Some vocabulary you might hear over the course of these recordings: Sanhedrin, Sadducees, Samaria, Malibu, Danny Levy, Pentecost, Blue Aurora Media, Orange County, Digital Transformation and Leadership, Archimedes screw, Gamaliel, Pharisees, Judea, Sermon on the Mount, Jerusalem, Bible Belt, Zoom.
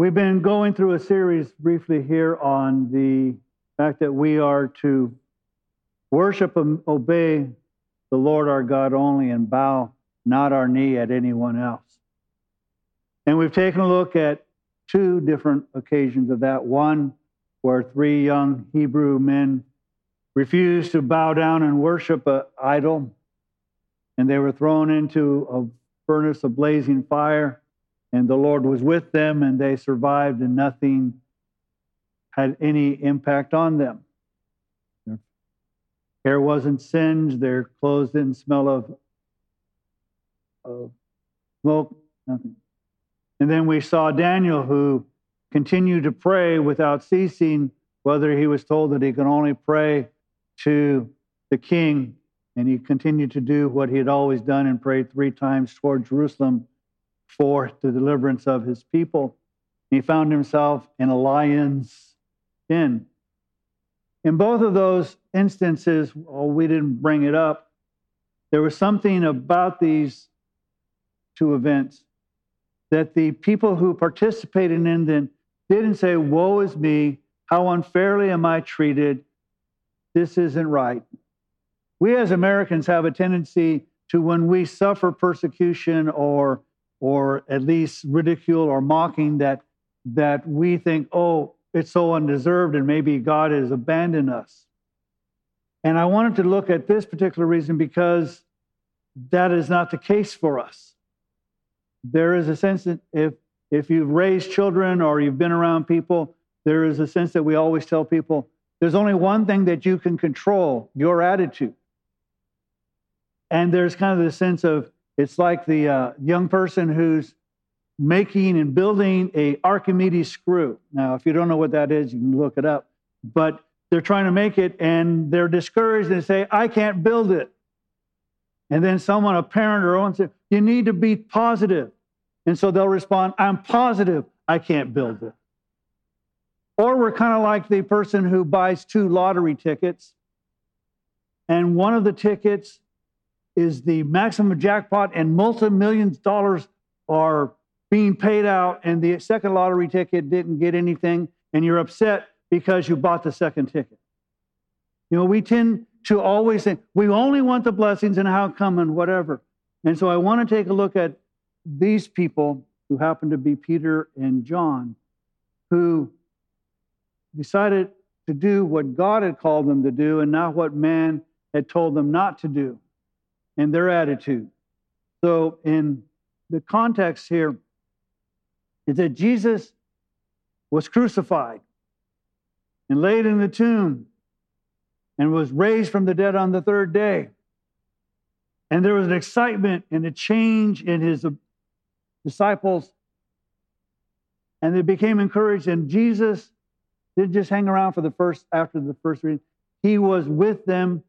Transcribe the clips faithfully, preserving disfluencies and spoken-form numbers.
We've been going through a series briefly here on the fact that we are to worship and obey the Lord our God only and bow not our knee at anyone else. And we've taken a look at two different occasions of that. One where three young Hebrew men refused to bow down and worship an idol, and they were thrown into a furnace of blazing fire, and the Lord was with them, and they survived, and nothing had any impact on them. Their hair wasn't singed, their clothes didn't smell of, of smoke, nothing. And then we saw Daniel, who continued to pray without ceasing, whether he was told that he could only pray to the king, and he continued to do what he had always done and prayed three times toward Jerusalem for the deliverance of his people. He found himself in a lion's den. In both of those instances, oh, we didn't bring it up, there was something about these two events that the people who participated in them didn't say, woe is me, how unfairly am I treated, this isn't right. We as Americans have a tendency to, when we suffer persecution or or at least ridicule or mocking, that that we think, oh, it's so undeserved and maybe God has abandoned us. And I wanted to look at this particular reason because that is not the case for us. There is a sense that if, if you've raised children or you've been around people, there is a sense that we always tell people, there's only one thing that you can control, your attitude. And there's kind of the sense of, it's like the uh, young person who's making and building a Archimedes screw. Now, if you don't know what that is, you can look it up. But they're trying to make it, and they're discouraged and say, I can't build it. And then someone, a parent or someone, said, you need to be positive. And so they'll respond, I'm positive I can't build it. Or we're kind of like the person who buys two lottery tickets, and one of the tickets is the maximum jackpot and multi-millions of dollars are being paid out, and the second lottery ticket didn't get anything, and you're upset because you bought the second ticket. You know, we tend to always think, we only want the blessings and how come and whatever. And so I want to take a look at these people who happen to be Peter and John, who decided to do what God had called them to do and not what man had told them not to do, and their attitude. So in the context here is that Jesus was crucified and laid in the tomb and was raised from the dead on the third day. And there was an excitement and a change in his disciples, and they became encouraged. And Jesus didn't just hang around for the first, after the first reading. He was with them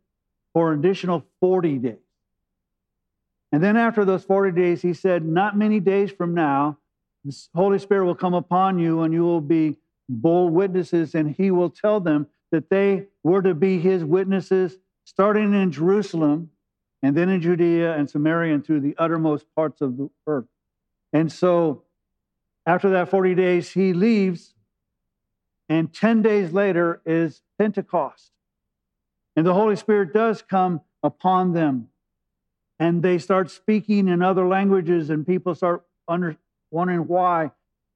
for an additional forty days. And then after those forty days, he said, not many days from now, the Holy Spirit will come upon you and you will be bold witnesses. And he will tell them that they were to be his witnesses, starting in Jerusalem and then in Judea and Samaria and through the uttermost parts of the earth. And so after that forty days, he leaves. And ten days later is Pentecost. And the Holy Spirit does come upon them. And they start speaking in other languages, and people start under, wondering why.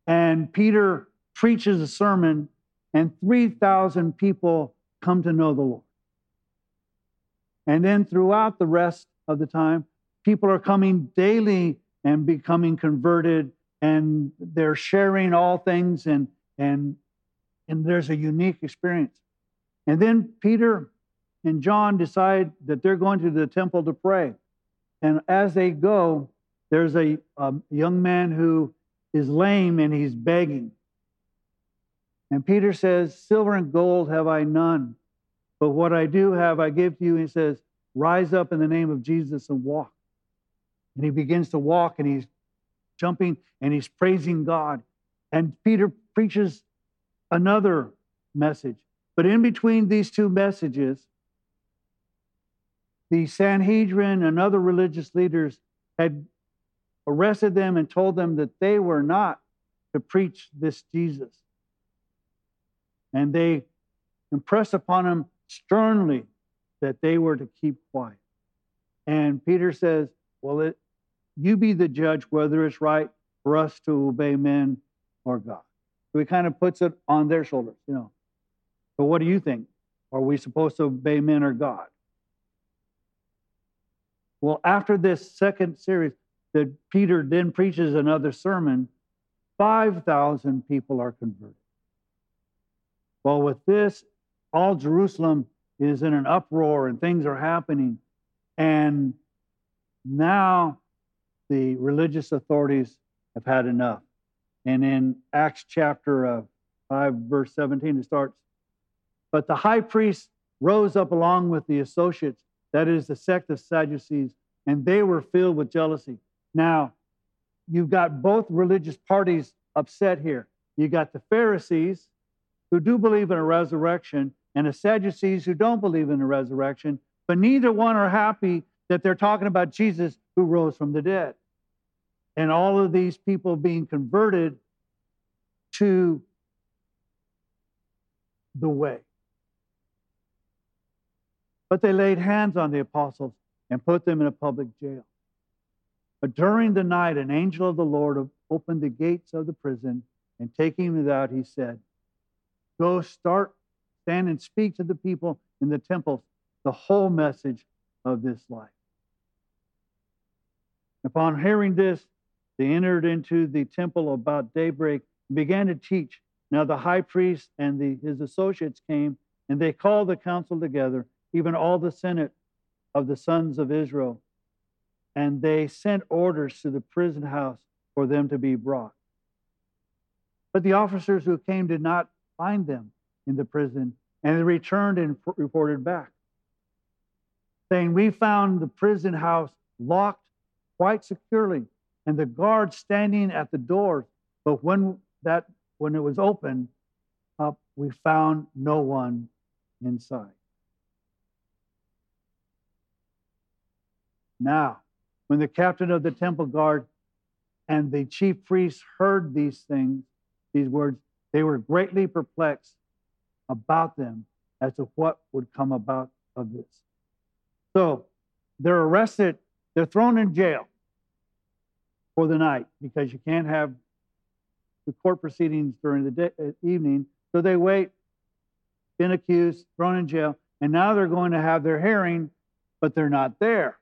And Peter preaches a sermon, and three thousand people come to know the Lord. And then throughout the rest of the time, people are coming daily and becoming converted, and they're sharing all things, and and And there's a unique experience. And then Peter and John decide that they're going to the temple to pray. And as they go, there's a, a young man who is lame and he's begging. And Peter says, silver and gold have I none, but what I do have I give to you. And he says, rise up in the name of Jesus and walk. And he begins to walk, and he's jumping and he's praising God. And Peter preaches another message. But in between these two messages, the Sanhedrin and other religious leaders had arrested them and told them that they were not to preach this Jesus. And they impressed upon him sternly that they were to keep quiet. And Peter says, well, it, you be the judge whether it's right for us to obey men or God. So he kind of puts it on their shoulders, you know. So what do you think? Are we supposed to obey men or God? Well, after this second series that Peter then preaches another sermon, five thousand people are converted. Well, with this, all Jerusalem is in an uproar and things are happening. And now the religious authorities have had enough. And in Acts chapter five, verse seventeen, it starts, but the high priest rose up along with the associates, that is the sect of Sadducees, and they were filled with jealousy. Now, you've got both religious parties upset here. You got the Pharisees, who do believe in a resurrection, and the Sadducees, who don't believe in a resurrection, but neither one are happy that they're talking about Jesus who rose from the dead. And all of these people being converted to the way. But they laid hands on the apostles and put them in a public jail. But during the night, an angel of the Lord opened the gates of the prison, and taking him out, he said, go start, stand and speak to the people in the temple the whole message of this life. Upon hearing this, they entered into the temple about daybreak and began to teach. Now the high priest and the, his associates came, and they called the council together, even all the senate of the sons of Israel. And they sent orders to the prison house for them to be brought. But the officers who came did not find them in the prison, and they returned and reported back, saying, we found the prison house locked quite securely, and the guards standing at the door. But when that when it was opened up, we found no one inside. Now, when the captain of the temple guard and the chief priests heard these things, these words, they were greatly perplexed about them as to what would come about of this. So they're arrested. They're thrown in jail for the night because you can't have the court proceedings during the day, evening. So they wait, been accused, thrown in jail, and now they're going to have their hearing, but they're not there.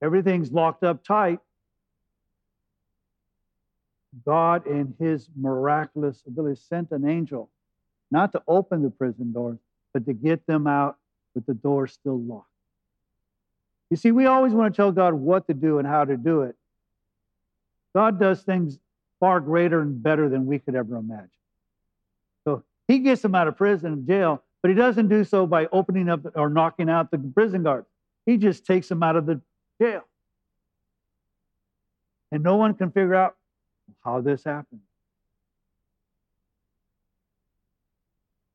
Everything's locked up tight. God, in his miraculous ability, sent an angel not to open the prison doors, but to get them out with the doors still locked. You see, we always want to tell God what to do and how to do it. God does things far greater and better than we could ever imagine. So he gets them out of prison and jail, but he doesn't do so by opening up or knocking out the prison guard. He just takes them out of the jail. And no one can figure out how this happened.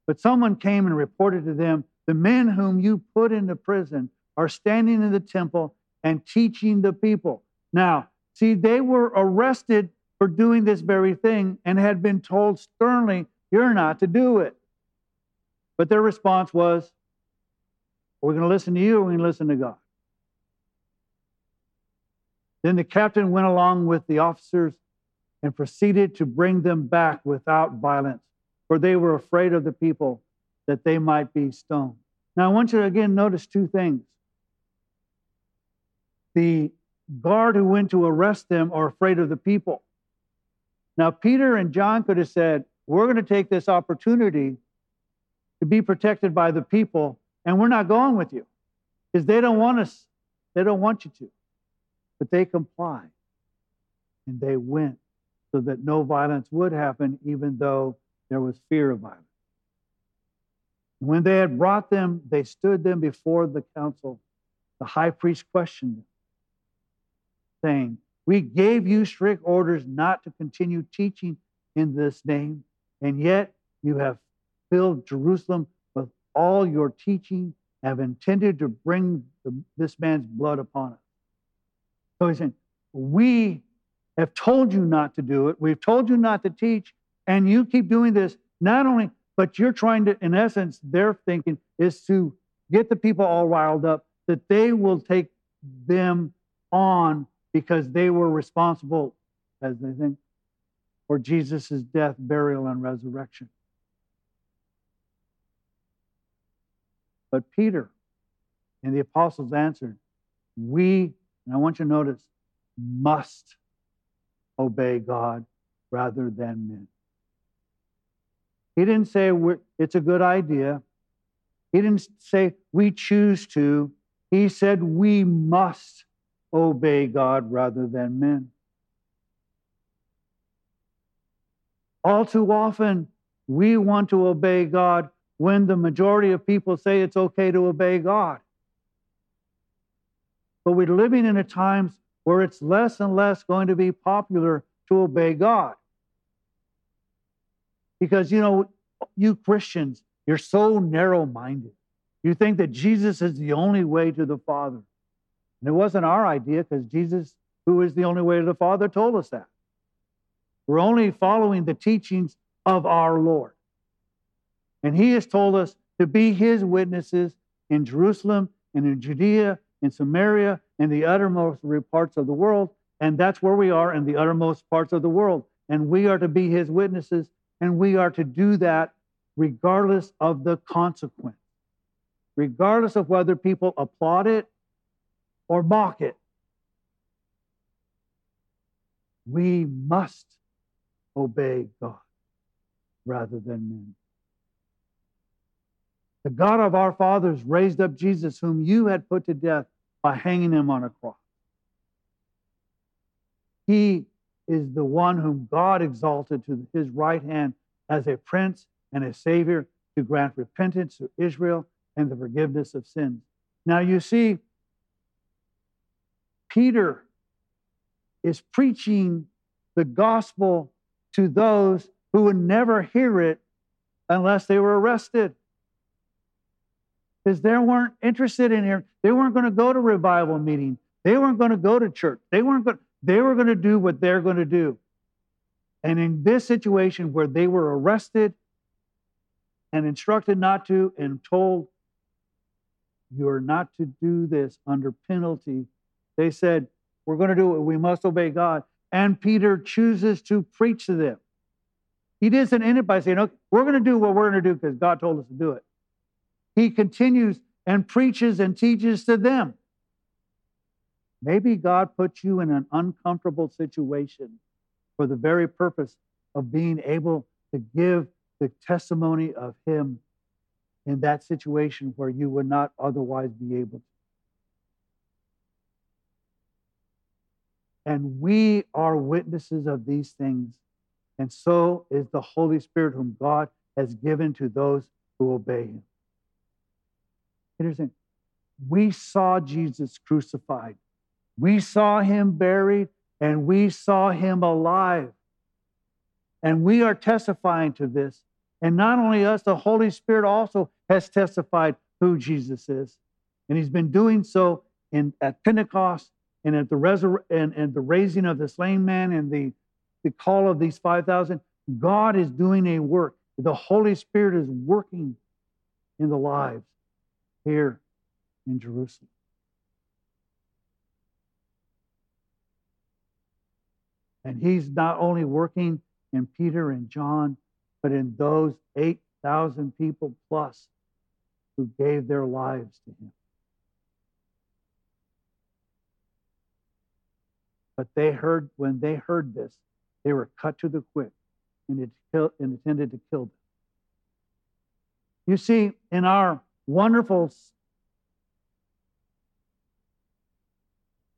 But someone came and reported to them, the men whom you put into prison are standing in the temple and teaching the people. Now, see, they were arrested for doing this very thing and had been told sternly, you're not to do it. But their response was, are we going to listen to you or are we going to listen to God? Then the captain went along with the officers and proceeded to bring them back without violence, for they were afraid of the people that they might be stoned. Now, I want you to again notice two things. The guard who went to arrest them are afraid of the people. Now, Peter and John could have said, we're going to take this opportunity to be protected by the people, and we're not going with you because they don't want us. They don't want you to. But they complied, and they went so that no violence would happen, even though there was fear of violence. And when they had brought them, they stood them before the council. The high priest questioned them, saying, we gave you strict orders not to continue teaching in this name, and yet you have filled Jerusalem with all your teaching and have intended to bring the, this man's blood upon us. So he's saying, we have told you not to do it. We've told you not to teach, and you keep doing this. Not only, but you're trying to, in essence, their thinking is to get the people all riled up that they will take them on because they were responsible, as they think, for Jesus' death, burial, and resurrection. But Peter and the apostles answered, we, and I want you to notice, must obey God rather than men. He didn't say we're, it's a good idea. He didn't say we choose to. He said we must obey God rather than men. All too often, we want to obey God when the majority of people say it's okay to obey God. But we're living in a time where it's less and less going to be popular to obey God. Because, you know, you Christians, you're so narrow-minded. You think that Jesus is the only way to the Father. And it wasn't our idea, because Jesus, who is the only way to the Father, told us that. We're only following the teachings of our Lord. And He has told us to be His witnesses in Jerusalem and in Judea, in Samaria, and the uttermost parts of the world. And that's where we are, in the uttermost parts of the world. And we are to be His witnesses, and we are to do that regardless of the consequence, regardless of whether people applaud it or mock it. We must obey God rather than men. The God of our fathers raised up Jesus, whom you had put to death by hanging him on a cross. He is the one whom God exalted to his right hand as a prince and a savior to grant repentance to Israel and the forgiveness of sins. Now you see, Peter is preaching the gospel to those who would never hear it unless they were arrested. Because they weren't interested in hearing. They weren't going to go to revival meeting. They weren't going to go to church. They weren't going. They were going to do what they're going to do. And in this situation where they were arrested and instructed not to and told, you are not to do this under penalty, they said, we're going to do it. We must obey God. And Peter chooses to preach to them. He doesn't end it by saying, okay, we're going to do what we're going to do because God told us to do it. He continues and preaches and teaches to them. Maybe God put you in an uncomfortable situation for the very purpose of being able to give the testimony of Him in that situation where you would not otherwise be able to. And we are witnesses of these things. And so is the Holy Spirit, whom God has given to those who obey Him. Interesting. We saw Jesus crucified. We saw Him buried, and we saw Him alive. And we are testifying to this. And not only us, the Holy Spirit also has testified who Jesus is. And He's been doing so in at Pentecost, and at the resur- and, and the raising of the slain man, and the, the call of these five thousand, God is doing a work. The Holy Spirit is working in the lives here in Jerusalem. And He's not only working in Peter and John, but in those eight thousand people plus who gave their lives to Him. But they heard, when they heard this, they were cut to the quick, and it, killed, and it intended to kill them. You see, in our wonderful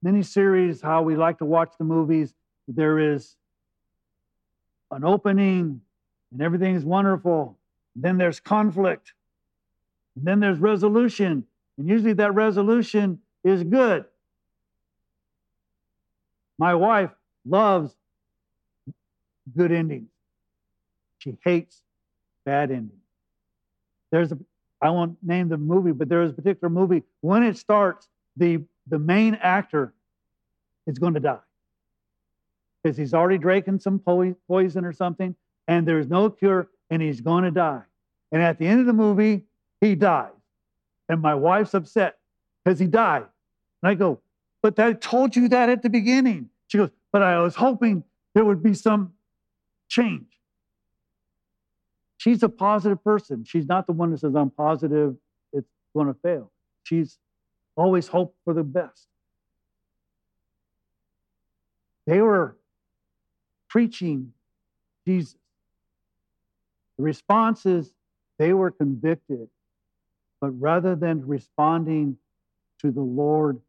miniseries, how we like to watch the movies, there is an opening, and everything is wonderful. Then there's conflict, and then there's resolution, and usually that resolution is good. My wife loves good endings. She hates bad endings. There's a, I won't name the movie, but there is a particular movie. When it starts, the, the main actor is going to die. because he's already drinking some poison or something, and there's no cure, and he's going to die. And at the end of the movie, he dies. And my wife's upset because he died. And I go, but I told you that at the beginning. She goes, but I was hoping there would be some change. She's a positive person. She's not the one that says, I'm positive it's going to fail. She's always hoped for the best. They were preaching Jesus. The response is they were convicted, but rather than responding to the Lord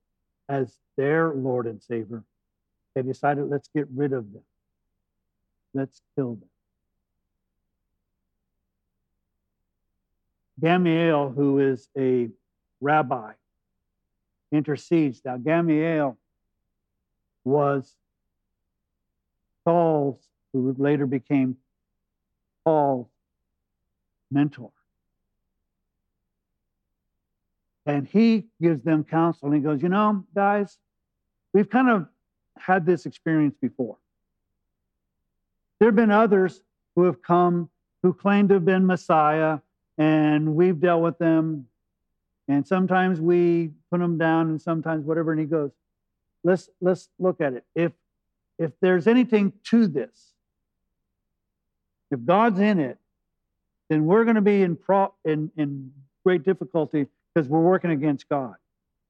as their Lord and Savior, they decided, let's get rid of them. Let's kill them. Gamaliel, who is a rabbi, intercedes. Now, Gamaliel was Saul's, who later became Paul's mentor. And he gives them counsel, and he goes, you know, guys, we've kind of had this experience before. There have been others who have come, who claim to have been Messiah, and we've dealt with them, and sometimes we put them down, and sometimes whatever, and he goes, let's let's look at it. If if there's anything to this, if God's in it, then we're going to be in pro, in, in great difficulty because we're working against God.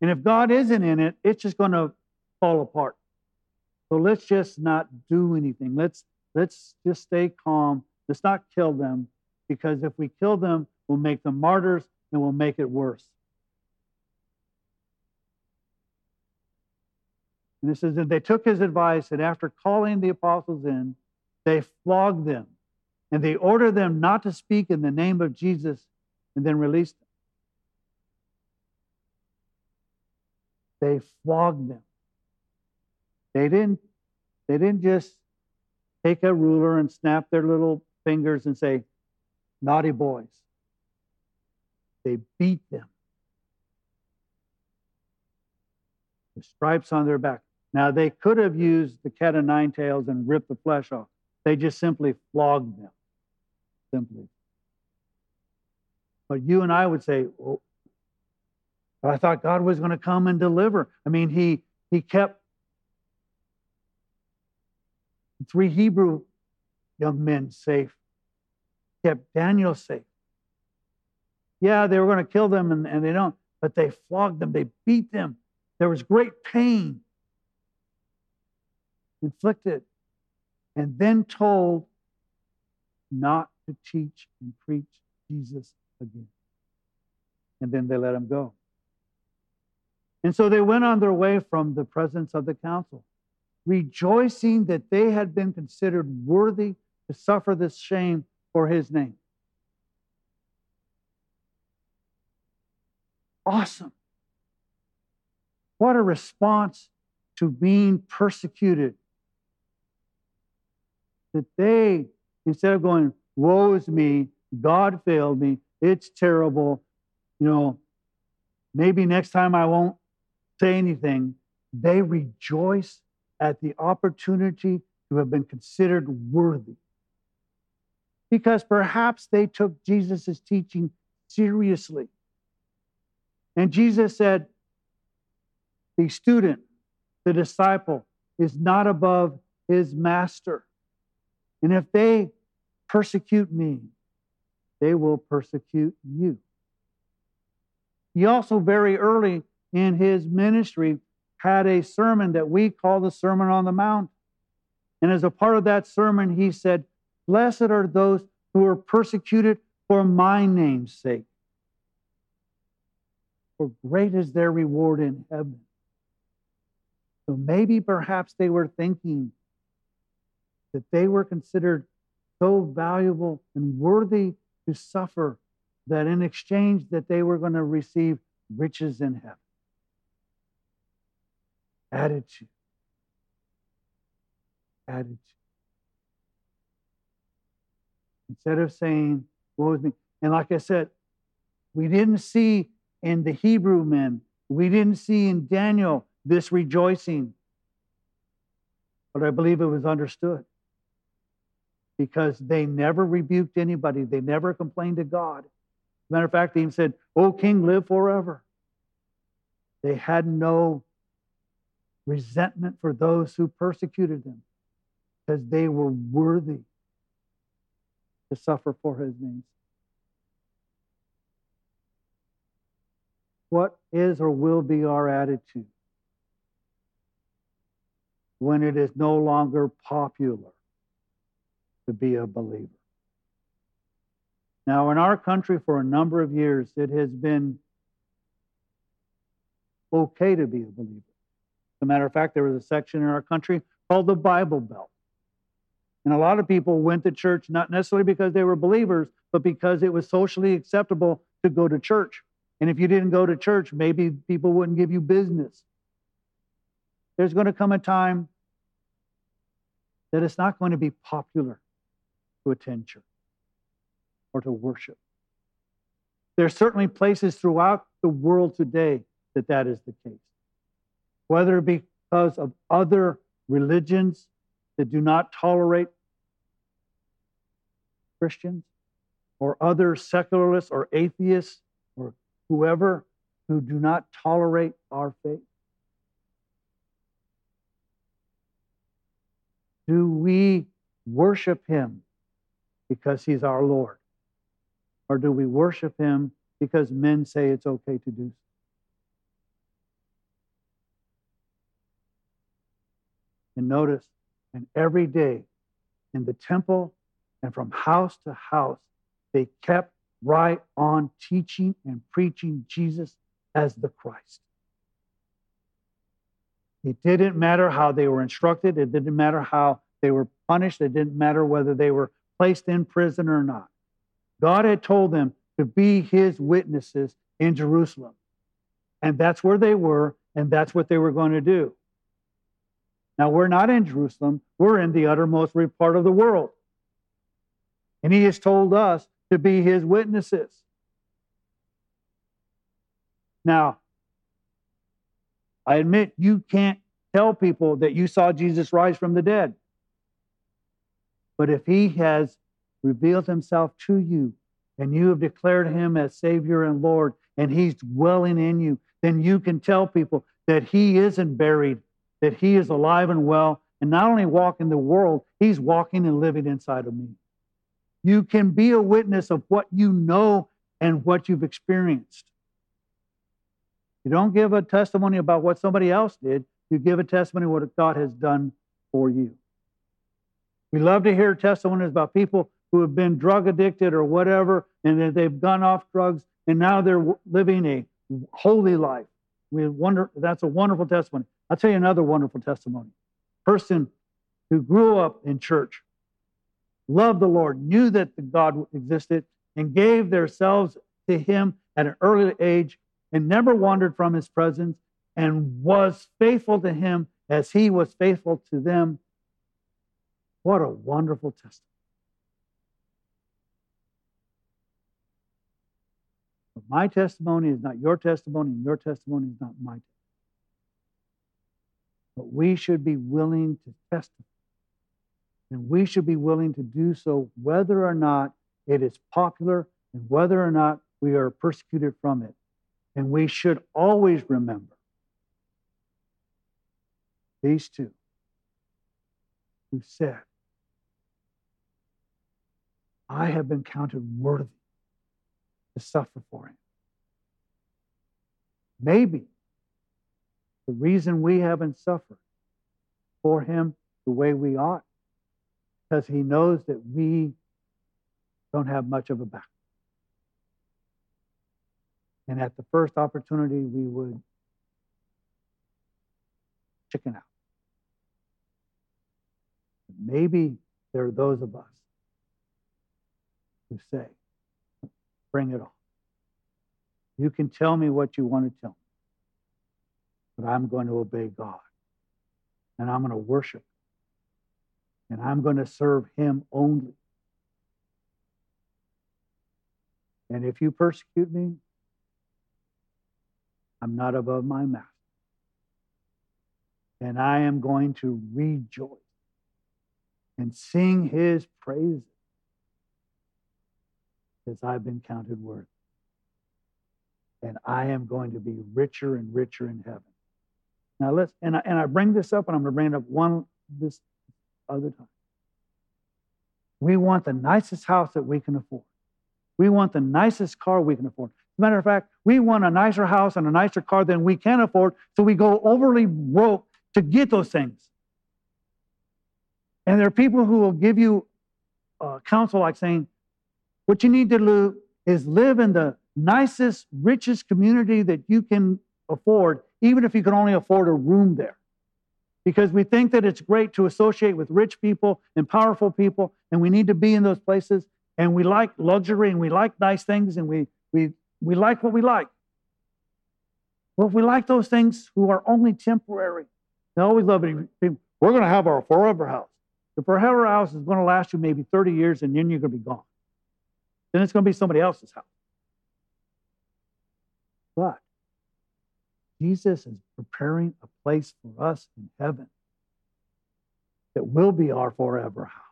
And if God isn't in it, it's just going to fall apart. So let's just not do anything. Let's let's just stay calm. Let's not kill them, because if we kill them, we'll make them martyrs and we'll make it worse. And it says that they took his advice, and after calling the apostles in, they flogged them, and they ordered them not to speak in the name of Jesus, and then released them. They flogged them. They didn't, they didn't just take a ruler and snap their little fingers and say, naughty boys. They beat them with stripes on their back. Now, they could have used the cat o' nine tails and ripped the flesh off. They just simply flogged them. Simply. But you and I would say, oh, I thought God was going to come and deliver. I mean, he, he kept three Hebrew young men safe, kept Daniel safe. Yeah, they were going to kill them, and, and they don't, but they flogged them, they beat them. There was great pain inflicted, and then told not to teach and preach Jesus again. And then they let him go. And so they went on their way from the presence of the council, rejoicing that they had been considered worthy to suffer this shame for his name. Awesome. What a response to being persecuted. That they, instead of going, woe is me, God failed me, it's terrible, you know, maybe next time I won't say anything, they rejoice at the opportunity to have been considered worthy. Because perhaps they took Jesus' teaching seriously. And Jesus said, the student, the disciple, is not above his master. And if they persecute me, they will persecute you. He also, very early in his ministry, had a sermon that we call the Sermon on the Mount. And as a part of that sermon, he said, blessed are those who are persecuted for my name's sake, for great is their reward in heaven. So maybe perhaps they were thinking that they were considered so valuable and worthy to suffer that in exchange that they were going to receive riches in heaven. Attitude. Attitude. Instead of saying, woe is me. And like I said, we didn't see in the Hebrew men, we didn't see in Daniel this rejoicing. But I believe it was understood because they never rebuked anybody. They never complained to God. As a matter of fact, they even said, "O King, live forever." They had no resentment for those who persecuted them because they were worthy to suffer for his name. What is or will be our attitude when it is no longer popular to be a believer? Now, in our country, for a number of years, it has been okay to be a believer. As a matter of fact, there was a section in our country called the Bible Belt. And a lot of people went to church not necessarily because they were believers, but because it was socially acceptable to go to church. And if you didn't go to church, maybe people wouldn't give you business. There's going to come a time that it's not going to be popular to attend church or to worship. There are certainly places throughout the world today that that is the case. Whether because of other religions that do not tolerate Christians or other secularists or atheists or whoever who do not tolerate our faith. Do we worship him because he's our Lord? Or do we worship him because men say it's okay to do so? And notice, and every day in the temple and from house to house, they kept right on teaching and preaching Jesus as the Christ. It didn't matter how they were instructed. It didn't matter how they were punished. It didn't matter whether they were placed in prison or not. God had told them to be his witnesses in Jerusalem. And that's where they were, and that's what they were going to do. Now, we're not in Jerusalem. We're in the uttermost part of the world. And he has told us to be his witnesses. Now, I admit you can't tell people that you saw Jesus rise from the dead. But if he has revealed himself to you and you have declared him as Savior and Lord and he's dwelling in you, then you can tell people that he isn't buried, that he is alive and well, and not only walking the world, he's walking and living inside of me. You can be a witness of what you know and what you've experienced. You don't give a testimony about what somebody else did. You give a testimony of what God has done for you. We love to hear testimonies about people who have been drug addicted or whatever, and that they've gone off drugs, and now they're living a holy life. We wonder, that's a wonderful testimony. I'll tell you another wonderful testimony. Person who grew up in church, loved the Lord, knew that God existed, and gave themselves to him at an early age, and never wandered from his presence, and was faithful to him as he was faithful to them. What a wonderful testimony. But my testimony is not your testimony, and your testimony is not my testimony. But we should be willing to testify. And we should be willing to do so whether or not it is popular and whether or not we are persecuted from it. And we should always remember these two who said, "I have been counted worthy to suffer for him." Maybe the reason we haven't suffered for him the way we ought, because he knows that we don't have much of a back. And at the first opportunity, we would chicken out. Maybe there are those of us who say, "Bring it on. You can tell me what you want to tell me. But I'm going to obey God, and I'm going to worship, and I'm going to serve him only. And if you persecute me, I'm not above my master, and I am going to rejoice and sing his praises, because I've been counted worthy. And I am going to be richer and richer in heaven. Now let's, and I, and I bring this up, and I'm going to bring it up one this other time. We want the nicest house that we can afford. We want the nicest car we can afford. As a matter of fact, we want a nicer house and a nicer car than we can afford, so we go overly broke to get those things. And there are people who will give you uh, counsel like saying, what you need to do is live in the nicest, richest community that you can afford, even if you can only afford a room there. Because we think that it's great to associate with rich people and powerful people, and we need to be in those places, and we like luxury, and we like nice things, and we we we like what we like. Well, if we like those things who are only temporary, they always love it. We're going to have our forever house. The forever house is going to last you maybe thirty years, and then you're going to be gone. Then it's going to be somebody else's house. But Jesus is preparing a place for us in heaven that will be our forever house.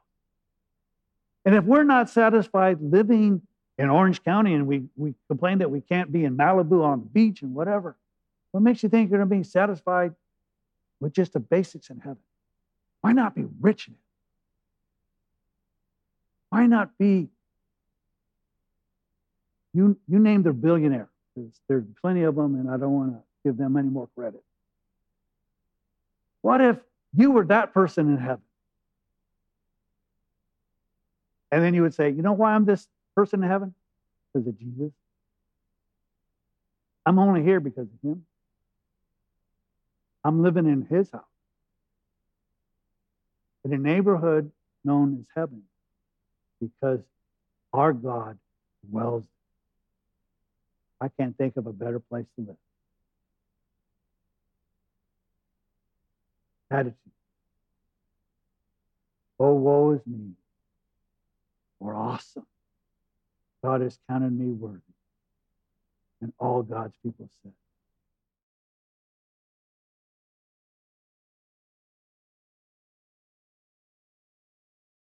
And if we're not satisfied living in Orange County and we, we complain that we can't be in Malibu on the beach and whatever, what makes you think you're going to be satisfied with just the basics in heaven? Why not be rich in it? Why not be, you, you name their billionaire. There's plenty of them, and I don't want to give them any more credit. What if you were that person in heaven? And then you would say, you know why I'm this person in heaven? Because of Jesus. I'm only here because of him. I'm living in his house, in a neighborhood known as heaven, because our God dwells. I can't think of a better place to live. Attitude. Oh, woe is me. We're awesome. God has counted me worthy. And all God's people said.